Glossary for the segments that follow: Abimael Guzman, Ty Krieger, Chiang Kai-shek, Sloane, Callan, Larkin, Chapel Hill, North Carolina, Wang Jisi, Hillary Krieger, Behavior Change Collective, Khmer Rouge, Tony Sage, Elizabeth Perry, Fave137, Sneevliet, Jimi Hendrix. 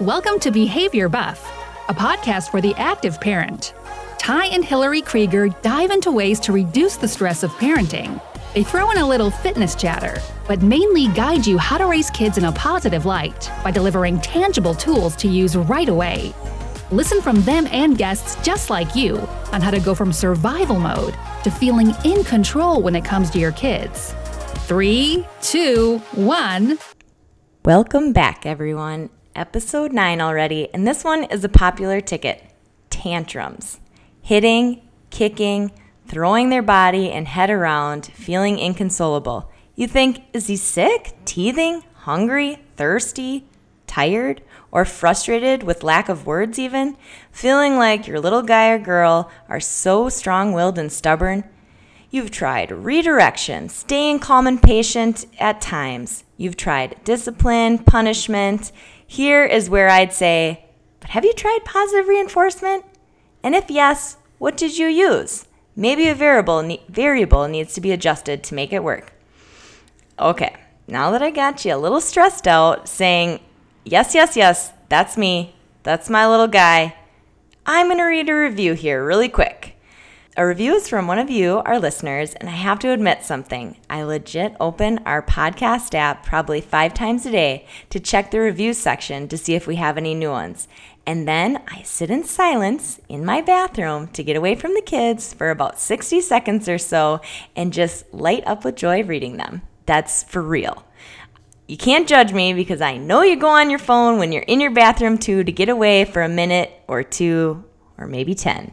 Welcome to Behavior Buff, a podcast for the active parent. Ty and Hillary Krieger dive into ways to reduce the stress of parenting. They throw in a little fitness chatter, but mainly guide you how to raise kids in a positive light by delivering tangible tools to use right away. Listen from them and guests just like you on how to go from survival mode to feeling in control when it comes to your kids. 3, 2, 1. Welcome back, everyone. Episode 9 already, and this one is a popular ticket. Tantrums. Hitting, kicking, throwing their body and head around, feeling inconsolable. You think, is he sick, teething, hungry, thirsty, tired, or frustrated with lack of words even? Feeling like your little guy or girl are so strong-willed and stubborn? You've tried redirection, staying calm and patient at times. You've tried discipline, punishment. Here is where I'd say, but have you tried positive reinforcement? And if yes, what did you use? Maybe a variable needs to be adjusted to make it work. Okay, now that I got you a little stressed out saying, yes, yes, yes, that's me, that's my little guy, I'm going to read a review here really quick. A review is from one of you, our listeners, and I have to admit something. I legit open our podcast app probably 5 times a day to check the review section to see if we have any new ones. And then I sit in silence in my bathroom to get away from the kids for about 60 seconds or so and just light up with joy reading them. That's for real. You can't judge me because I know you go on your phone when you're in your bathroom too to get away for a minute or 2 or maybe 10.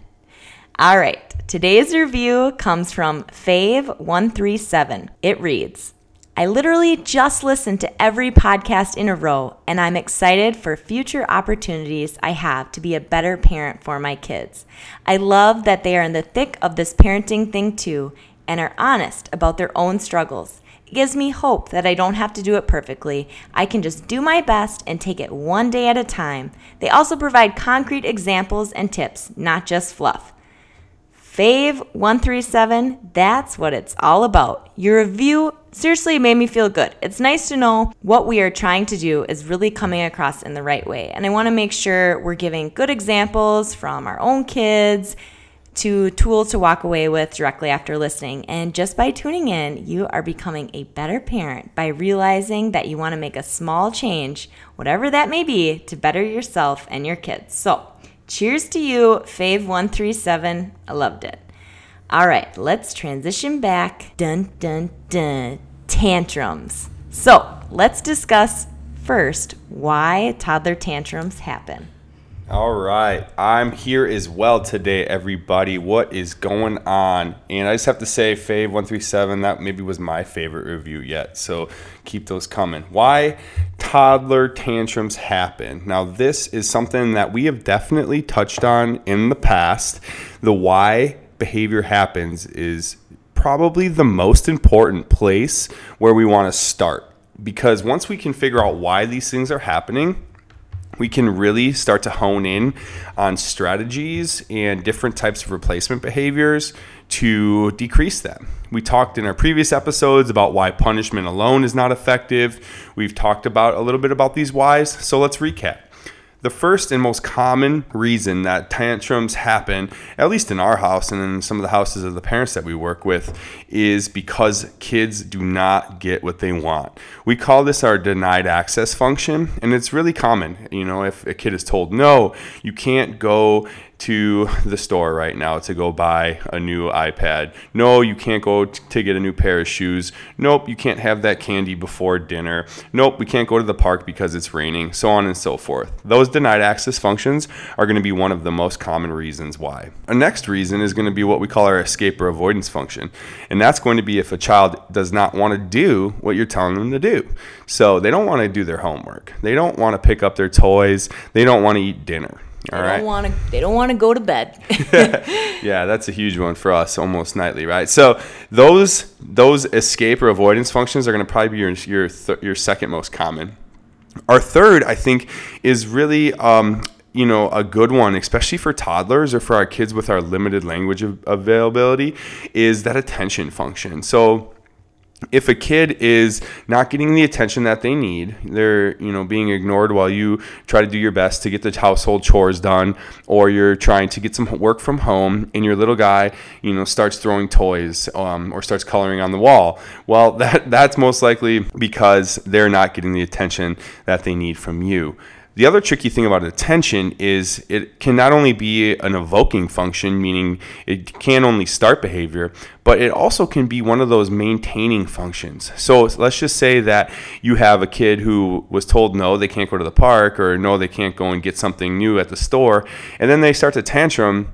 All right. Today's review comes from Fave137. It reads, I literally just listened to every podcast in a row, and I'm excited for future opportunities I have to be a better parent for my kids. I love that they are in the thick of this parenting thing too and are honest about their own struggles. It gives me hope that I don't have to do it perfectly. I can just do my best and take it one day at a time. They also provide concrete examples and tips, not just fluff. Fave137, that's what it's all about. Your review seriously made me feel good. It's nice to know what we are trying to do is really coming across in the right way. And I want to make sure we're giving good examples from our own kids to tools to walk away with directly after listening. And just by tuning in, you are becoming a better parent by realizing that you want to make a small change, whatever that may be, to better yourself and your kids. So, cheers to you, Fave137. I loved it. All right, let's transition back. Dun, dun, dun. Tantrums. So let's discuss first why toddler tantrums happen. All right, I'm here as well today, everybody. What is going on? And I just have to say, Fave137, that maybe was my favorite review yet, so keep those coming. Why toddler tantrums happen. Now, this is something that we have definitely touched on in the past. The why behavior happens is probably the most important place where we want to start, because once we can figure out why these things are happening, we can really start to hone in on strategies and different types of replacement behaviors to decrease them. We talked in our previous episodes about why punishment alone is not effective. We've talked about a little bit about these whys, so let's recap. The first and most common reason that tantrums happen, at least in our house and in some of the houses of the parents that we work with, is because kids do not get what they want. We call this our denied access function, and it's really common. You know, if a kid is told, no, you can't go to the store right now to go buy a new iPad. No, you can't go to get a new pair of shoes. Nope, you can't have that candy before dinner. Nope, we can't go to the park because it's raining, so on and so forth. Those denied access functions are going to be one of the most common reasons why. Our next reason is going to be what we call our escape or avoidance function, and that's going to be if a child does not want to do what you're telling them to do. So they don't want to do their homework. They don't want to pick up their toys. They don't want to eat dinner. They don't want to go to bed. Yeah, that's a huge one for us almost nightly, right? So those escape or avoidance functions are going to probably be your second most common. Our third, I think, is really a good one, especially for toddlers or for our kids with our limited language availability, is that attention function. So if a kid is not getting the attention that they need, they're, you know, being ignored while you try to do your best to get the household chores done, or you're trying to get some work from home and your little guy, you know, starts throwing toys or starts coloring on the wall. Well, that's most likely because they're not getting the attention that they need from you. The other tricky thing about attention is it can not only be an evoking function, meaning it can only start behavior, but it also can be one of those maintaining functions. So let's just say that you have a kid who was told no, they can't go to the park, or no, they can't go and get something new at the store, and then they start to tantrum.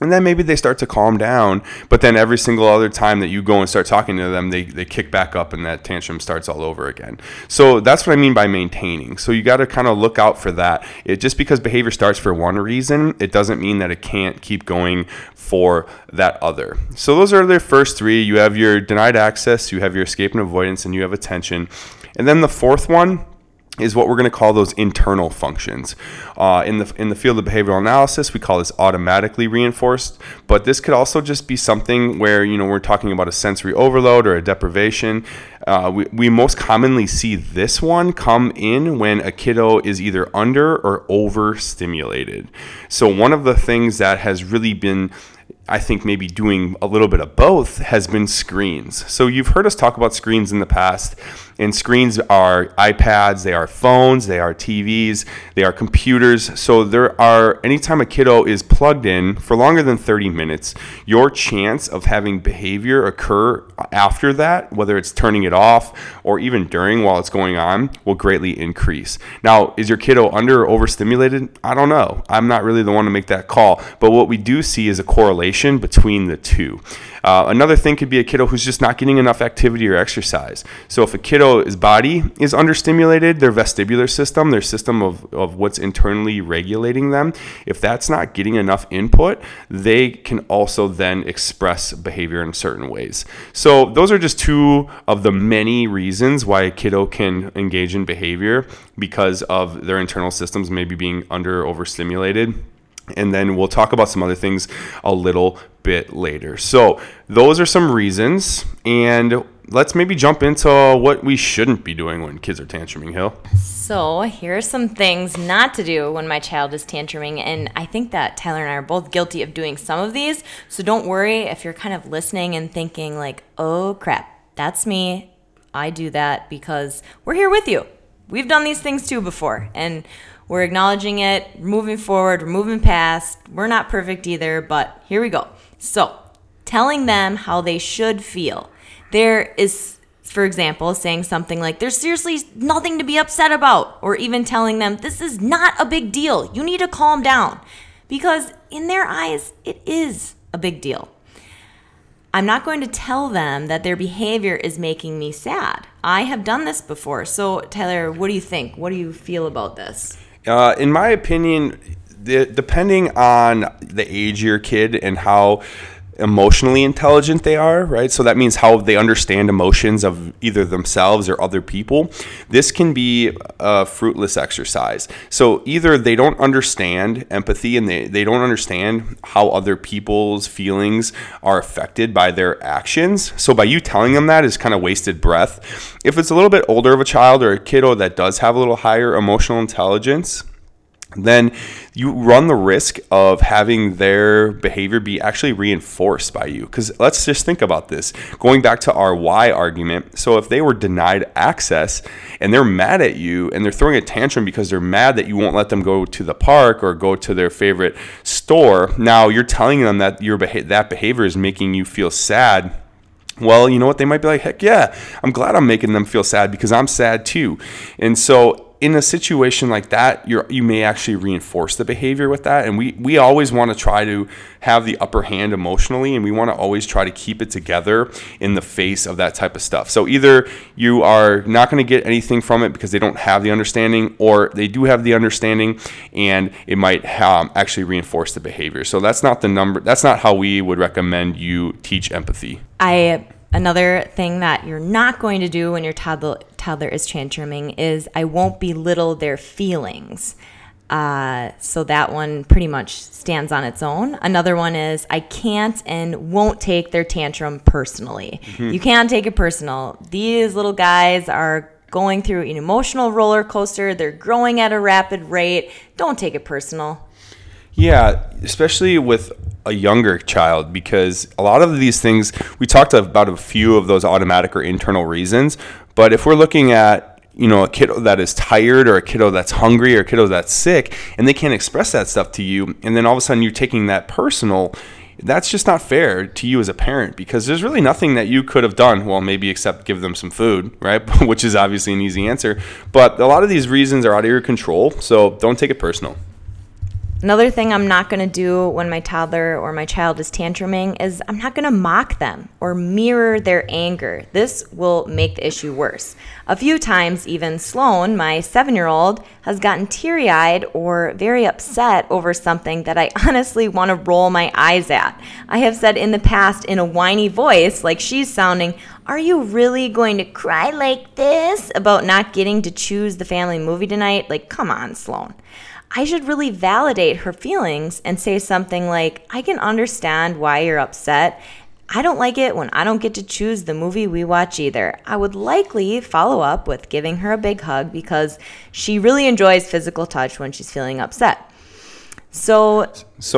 And then maybe they start to calm down, but then every single other time that you go and start talking to them, they kick back up and that tantrum starts all over again. So that's what I mean by maintaining. So you got to kind of look out for that. Just because behavior starts for one reason, it doesn't mean that it can't keep going for that other. So those are the first three. You have your denied access, you have your escape and avoidance, and you have attention. And then the fourth one is what we're going to call those internal functions. In the field of behavioral analysis, we call this automatically reinforced, but this could also just be something where, you know, we're talking about a sensory overload or a deprivation. We most commonly see this one come in when a kiddo is either under or overstimulated. So one of the things that has really been, I think, maybe doing a little bit of both has been screens. So you've heard us talk about screens in the past, and screens are iPads, they are phones, they are TVs, they are computers. So there are, anytime a kiddo is plugged in for longer than 30 minutes, your chance of having behavior occur after that, whether it's turning it off or even during while it's going on, will greatly increase. Now, is your kiddo under or overstimulated? I don't know. I'm not really the one to make that call. But what we do see is a correlation between the two. Another thing could be a kiddo who's just not getting enough activity or exercise. So if a kiddo's body is understimulated, their vestibular system, their system of what's internally regulating them, if that's not getting enough input, they can also then express behavior in certain ways. So those are just two of the many reasons why a kiddo can engage in behavior because of their internal systems maybe being under or overstimulated. And then we'll talk about some other things a little bit later. So those are some reasons, and let's maybe jump into what we shouldn't be doing when kids are tantruming, Hill. So here are some things not to do when my child is tantruming, and I think that Tyler and I are both guilty of doing some of these. So don't worry if you're kind of listening and thinking like, oh crap, that's me. I do that because we're here with you. We've done these things too before, and we're acknowledging it, moving forward, we're moving past. We're not perfect either, but here we go. So, telling them how they should feel. There is, for example, saying something like, there's seriously nothing to be upset about, or even telling them, this is not a big deal. You need to calm down. Because in their eyes, it is a big deal. I'm not going to tell them that their behavior is making me sad. I have done this before. So, Tyler, what do you think? What do you feel about this? In my opinion, depending on the age of your kid and how emotionally intelligent they are, right? So that means how they understand emotions of either themselves or other people. This can be a fruitless exercise. So either they don't understand empathy and they don't understand how other people's feelings are affected by their actions. So by you telling them that is kind of wasted breath. If it's a little bit older of a child or a kiddo that does have a little higher emotional intelligence, then you run the risk of having their behavior be actually reinforced by you. Because let's just think about this. Going back to our why argument, so if they were denied access and they're mad at you and they're throwing a tantrum because they're mad that you won't let them go to the park or go to their favorite store, now you're telling them that that behavior is making you feel sad. Well, you know what? They might be like, heck yeah, I'm glad I'm making them feel sad because I'm sad too. And so in a situation like that, you may actually reinforce the behavior with that. And we always want to try to have the upper hand emotionally, and we want to always try to keep it together in the face of that type of stuff. So either you are not going to get anything from it because they don't have the understanding, or they do have the understanding and it might actually reinforce the behavior. So that's not the number. That's not how we would recommend you teach empathy. Another thing that you're not going to do when your toddler is tantruming is I won't belittle their feelings. So that one pretty much stands on its own. Another one is I can't and won't take their tantrum personally. Mm-hmm. You can't take it personal. These little guys are going through an emotional roller coaster. They're growing at a rapid rate. Don't take it personal. Yeah, especially with a younger child, because a lot of these things, we talked about a few of those automatic or internal reasons, but if we're looking at, you know, a kiddo that is tired or a kiddo that's hungry or a kiddo that's sick, and they can't express that stuff to you, and then all of a sudden you're taking that personal, that's just not fair to you as a parent, because there's really nothing that you could have done, well, maybe except give them some food, right? Which is obviously an easy answer, but a lot of these reasons are out of your control, so don't take it personal. Another thing I'm not going to do when my toddler or my child is tantruming is I'm not going to mock them or mirror their anger. This will make the issue worse. A few times even Sloane, my 7-year-old, has gotten teary-eyed or very upset over something that I honestly want to roll my eyes at. I have said in the past in a whiny voice, like she's sounding, "Are you really going to cry like this?" about not getting to choose the family movie tonight? Like, come on, Sloane. I should really validate her feelings and say something like, "I can understand why you're upset. I don't like it when I don't get to choose the movie we watch either." I would likely follow up with giving her a big hug because she really enjoys physical touch when she's feeling upset. So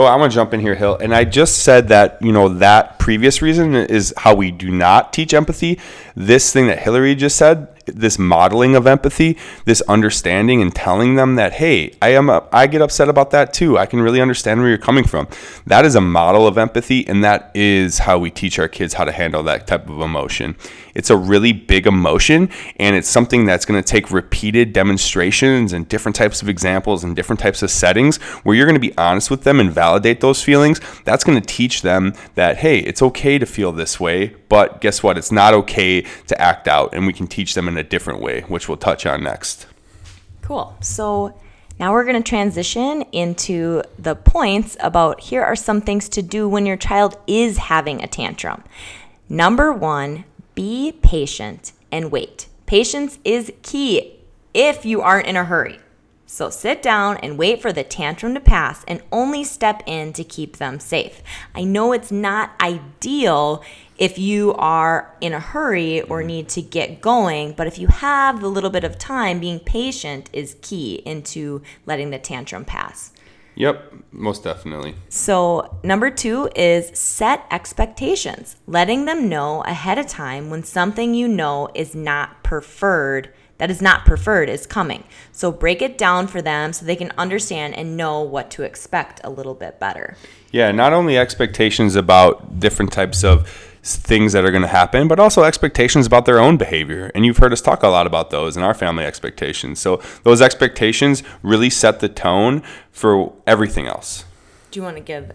I want to jump in here, Hill, and I just said that, you know, that previous reason is how we do not teach empathy. This thing that Hillary just said, this modeling of empathy, this understanding and telling them that, hey, I get upset about that too. I can really understand where you're coming from. That is a model of empathy, and that is how we teach our kids how to handle that type of emotion. It's a really big emotion, and it's something that's going to take repeated demonstrations and different types of examples and different types of settings where you're going to be honest with them and validate those feelings. That's going to teach them that, hey, it's okay to feel this way, but guess what? It's not okay to act out, and we can teach them in a different way, which we'll touch on next. Cool. So now we're going to transition into the points about here are some things to do when your child is having a tantrum. Number one, be patient and wait. Patience is key if you aren't in a hurry. So sit down and wait for the tantrum to pass and only step in to keep them safe. I know it's not ideal if you are in a hurry or need to get going, but if you have the little bit of time, being patient is key into letting the tantrum pass. Yep, most definitely. So number two is set expectations, letting them know ahead of time when something you know is not preferred is coming. So break it down for them so they can understand and know what to expect a little bit better. Yeah, not only expectations about different types of things that are going to happen, but also expectations about their own behavior. And you've heard us talk a lot about those in our family expectations. So those expectations really set the tone for everything else. Do you want to give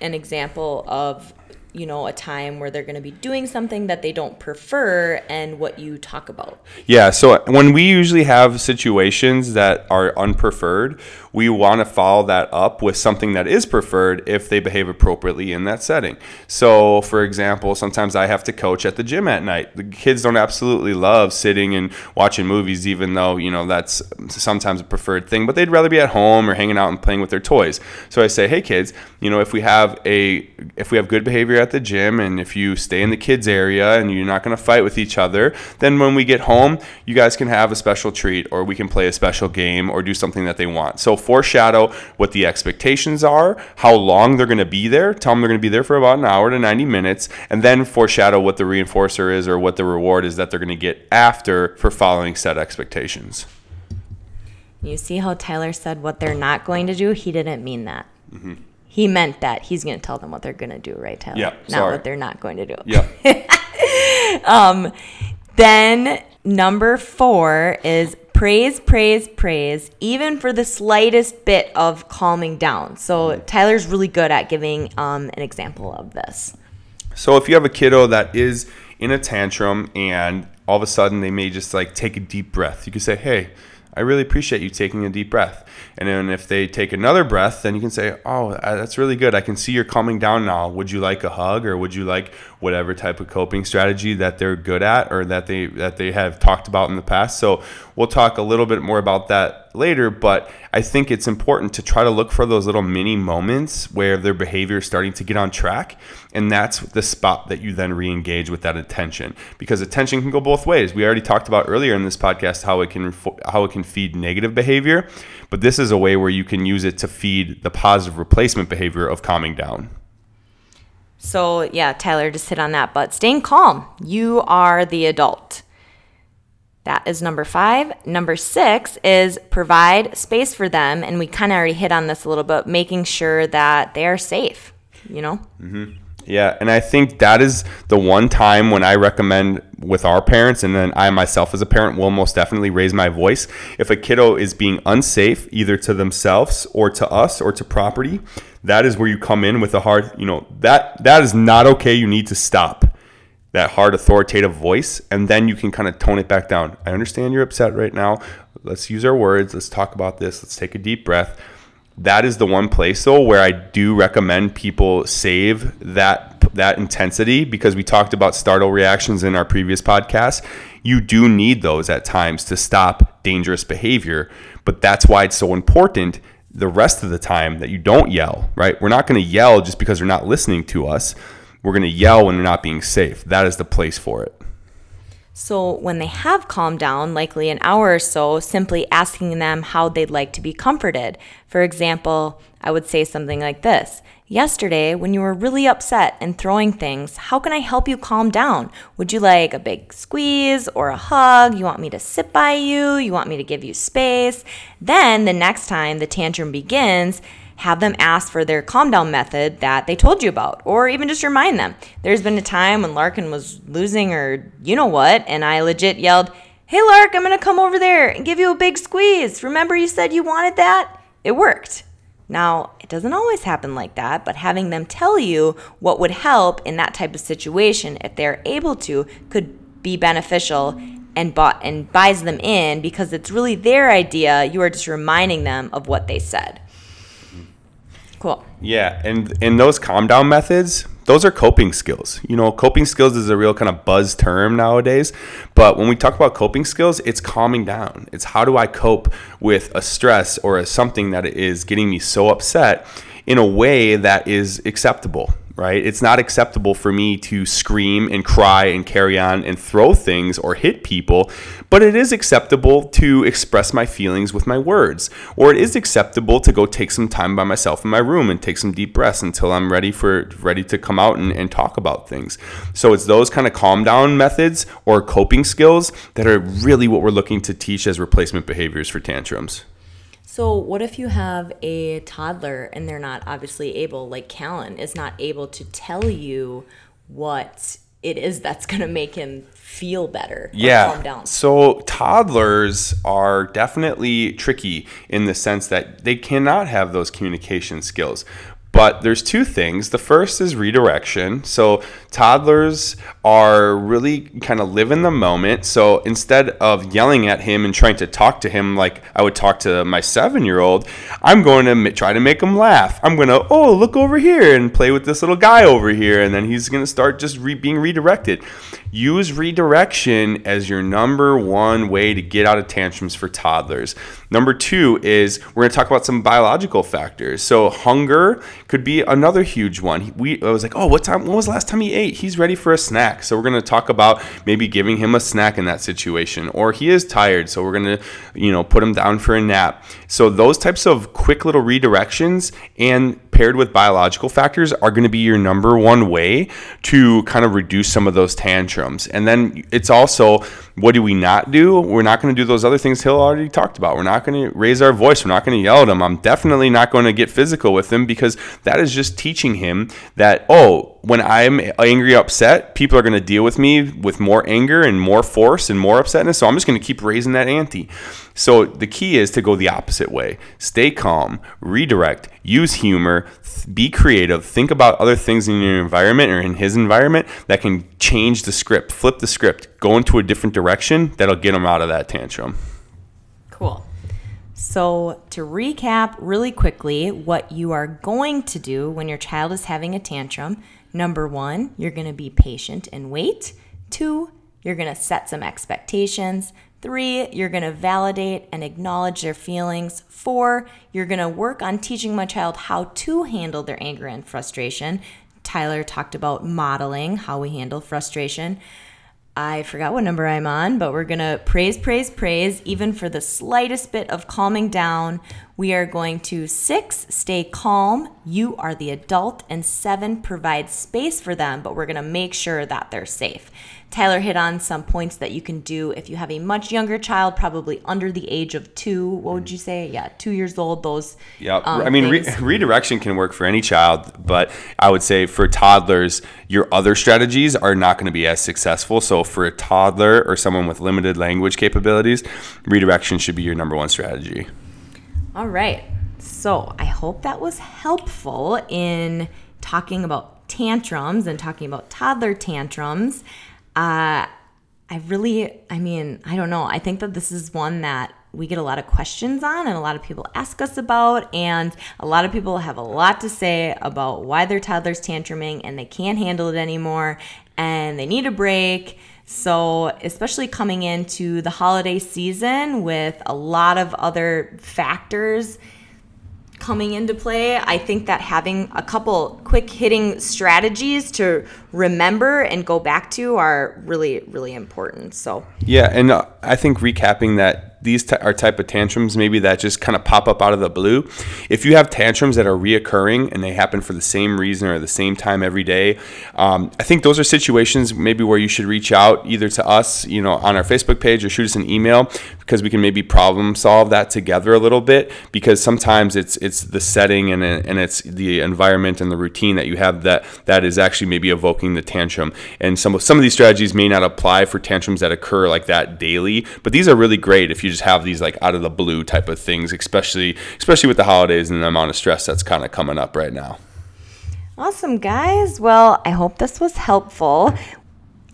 an example of, you know, a time where they're going to be doing something that they don't prefer and what you talk about? Yeah, so when we usually have situations that are unpreferred, we want to follow that up with something that is preferred if they behave appropriately in that setting. So, for example, sometimes I have to coach at the gym at night. The kids don't absolutely love sitting and watching movies, even though, you know, that's sometimes a preferred thing, but they'd rather be at home or hanging out and playing with their toys. So I say, hey kids, you know, if we have good behavior at the gym, and if you stay in the kids area and you're not going to fight with each other, then when we get home, you guys can have a special treat, or we can play a special game, or do something that they want. So foreshadow what the expectations are, how long they're going to be there. Tell them they're going to be there for about an hour to 90 minutes, and then foreshadow what the reinforcer is or what the reward is that they're going to get after for following set expectations. You see how Tyler said what they're not going to do? He didn't mean that. Mm-hmm. He meant that he's going to tell them what they're going to do, right, Tyler? Yeah, sorry. Not what they're not going to do. Yeah. Then number four is praise, even for the slightest bit of calming down. So Tyler's really good at giving an example of this. So if you have a kiddo that is in a tantrum and all of a sudden they may just like take a deep breath, you can say, hey, I really appreciate you taking a deep breath. And then if they take another breath, then you can say, oh, that's really good. I can see you're calming down now. Would you like a hug, or would you like whatever type of coping strategy that they're good at or that they have talked about in the past? So we'll talk a little bit more about that later, but I think it's important to try to look for those little mini moments where their behavior is starting to get on track, and that's the spot that you then re-engage with that attention, because attention can go both ways. We already talked about earlier in this podcast how it can feed negative behavior, but this is a way where you can use it to feed the positive replacement behavior of calming down. So yeah, Tyler just hit on that, but staying calm. You are the adult. That is number 5. Number 6 is provide space for them. And we kind of already hit on this a little bit, making sure that they are safe, you know? Mm-hmm. Yeah. And I think that is the one time when I recommend with our parents, and then I myself as a parent will most definitely raise my voice. If a kiddo is being unsafe, either to themselves or to us or to property, that is where you come in with a hard, you know, that is not okay. You need to stop. That hard authoritative voice, and then you can kind of tone it back down. I understand you're upset right now. Let's use our words. Let's talk about this. Let's take a deep breath. That is the one place, though, where I do recommend people save that intensity, because we talked about startle reactions in our previous podcast. You do need those at times to stop dangerous behavior, but that's why it's so important the rest of the time that you don't yell, right? We're not going to yell just because they're not listening to us. We're going to yell when they're not being safe. That is the place for it. So when they have calmed down, likely an hour or so, simply asking them how they'd like to be comforted. For example, I would say something like this. Yesterday, when you were really upset and throwing things, how can I help you calm down? Would you like a big squeeze or a hug? You want me to sit by you? You want me to give you space? Then the next time the tantrum begins, have them ask for their calm down method that they told you about, or even just remind them. There's been a time when Larkin was losing or you know what, and I legit yelled, hey Lark, I'm going to come over there and give you a big squeeze. Remember you said you wanted that? It worked. Now, it doesn't always happen like that, but having them tell you what would help in that type of situation, if they're able to, could be beneficial and buys them in, because it's really their idea. You are just reminding them of what they said. Cool. Yeah. And those calm down methods, those are coping skills. You know, coping skills is a real kind of buzz term nowadays. But when we talk about coping skills, it's calming down. It's how do I cope with a stress or a something that is getting me so upset in a way that is acceptable, right? It's not acceptable for me to scream and cry and carry on and throw things or hit people, but it is acceptable to express my feelings with my words, or it is acceptable to go take some time by myself in my room and take some deep breaths until I'm ready to come out and talk about things. So it's those kind of calm down methods or coping skills that are really what we're looking to teach as replacement behaviors for tantrums. So what if you have a toddler and they're not obviously able, like Callan is not able to tell you what it is that's going to make him feel better or calm down? So toddlers are definitely tricky in the sense that they cannot have those communication skills. But there's two things. The first is redirection. So toddlers are really kind of live in the moment. So instead of yelling at him and trying to talk to him like I would talk to my 7-year-old, I'm going to try to make him laugh. I'm going to, oh, look over here and play with this little guy over here. And then he's going to start just being redirected. Use redirection as your number one way to get out of tantrums for toddlers. Number 2 is we're going to talk about some biological factors. So hunger could be another huge one. I was like, oh, when was the last time he ate? He's ready for a snack. So we're going to talk about maybe giving him a snack in that situation. Or he is tired, so we're going to, put him down for a nap. So those types of quick little redirections and paired with biological factors are going to be your number one way to kind of reduce some of those tantrums. And then it's also, what do we not do? We're not going to do those other things Hill already talked about. We're not going to raise our voice. We're not going to yell at him. I'm definitely not going to get physical with him, because that is just teaching him that, oh, when I'm angry, upset, people are going to deal with me with more anger and more force and more upsetness. So I'm just going to keep raising that ante. So the key is to go the opposite way. Stay calm, redirect, use humor, be creative, think about other things in your environment or in his environment that can change the script, flip the script, go into a different direction that'll get him out of that tantrum. Cool. So to recap really quickly what you are going to do when your child is having a tantrum. Number 1, you're going to be patient and wait. 2, you're going to set some expectations. 3, you're going to validate and acknowledge their feelings. 4, you're going to work on teaching my child how to handle their anger and frustration. Tyler talked about modeling how we handle frustration. I forgot what number I'm on, but we're going to praise, praise, praise, even for the slightest bit of calming down. We are going to 6, stay calm. You are the adult. And 7, provide space for them, but we're going to make sure that they're safe. Tyler hit on some points that you can do if you have a much younger child, probably under the age of 2. What would you say? Yeah, 2 years old, those. Yeah, I mean, redirection can work for any child, but I would say for toddlers, your other strategies are not going to be as successful. So for a toddler or someone with limited language capabilities, redirection should be your number one strategy. All right. So I hope that was helpful in talking about tantrums and talking about toddler tantrums. I don't know. I think that this is one that we get a lot of questions on and a lot of people ask us about, and a lot of people have a lot to say about why their toddler's tantruming and they can't handle it anymore and they need a break. So especially coming into the holiday season with a lot of other factors coming into play, I think that having a couple quick hitting strategies to remember and go back to are really, really important. So yeah, and I think recapping that these are type of tantrums maybe that just kind of pop up out of the blue. If you have tantrums that are reoccurring and they happen for the same reason or the same time every day, I think those are situations maybe where you should reach out either to us, on our Facebook page, or shoot us an email, because we can maybe problem solve that together a little bit. Because sometimes it's the setting and it's the environment and the routine that you have that is actually maybe evoking the tantrum. And some of these strategies may not apply for tantrums that occur like that daily, but these are really great if you just have these like out of the blue type of things, especially with the holidays and the amount of stress that's kind of coming up right now. Awesome, guys. Well, I hope this was helpful.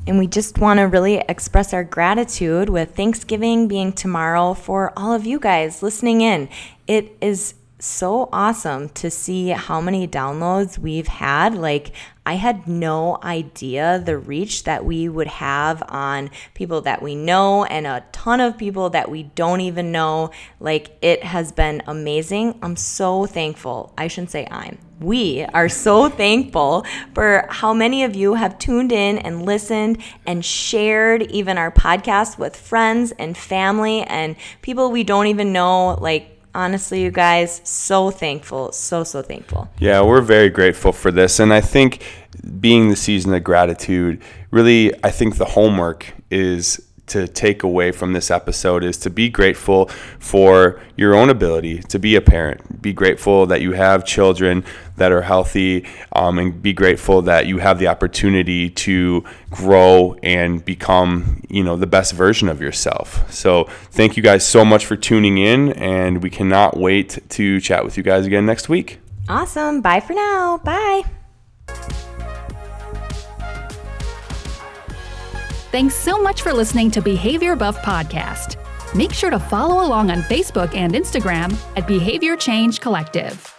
And we just want to really express our gratitude, with Thanksgiving being tomorrow, for all of you guys listening in. It is so awesome to see how many downloads we've had. Like, I had no idea the reach that we would have on people that we know and a ton of people that we don't even know. Like, it has been amazing. I'm so thankful. I shouldn't say I'm. We are so thankful for how many of you have tuned in and listened and shared even our podcast with friends and family and people we don't even know. Like, honestly, you guys, so thankful. So, so thankful. Yeah, we're very grateful for this. And I think being the season of gratitude, really, I think the homework is to take away from this episode is to be grateful for your own ability to be a parent. Be grateful that you have children that are healthy, and be grateful that you have the opportunity to grow and become, the best version of yourself. So thank you guys so much for tuning in, and we cannot wait to chat with you guys again next week. Awesome. Bye for now. Bye. Thanks so much for listening to Behavior Buff Podcast. Make sure to follow along on Facebook and Instagram at Behavior Change Collective.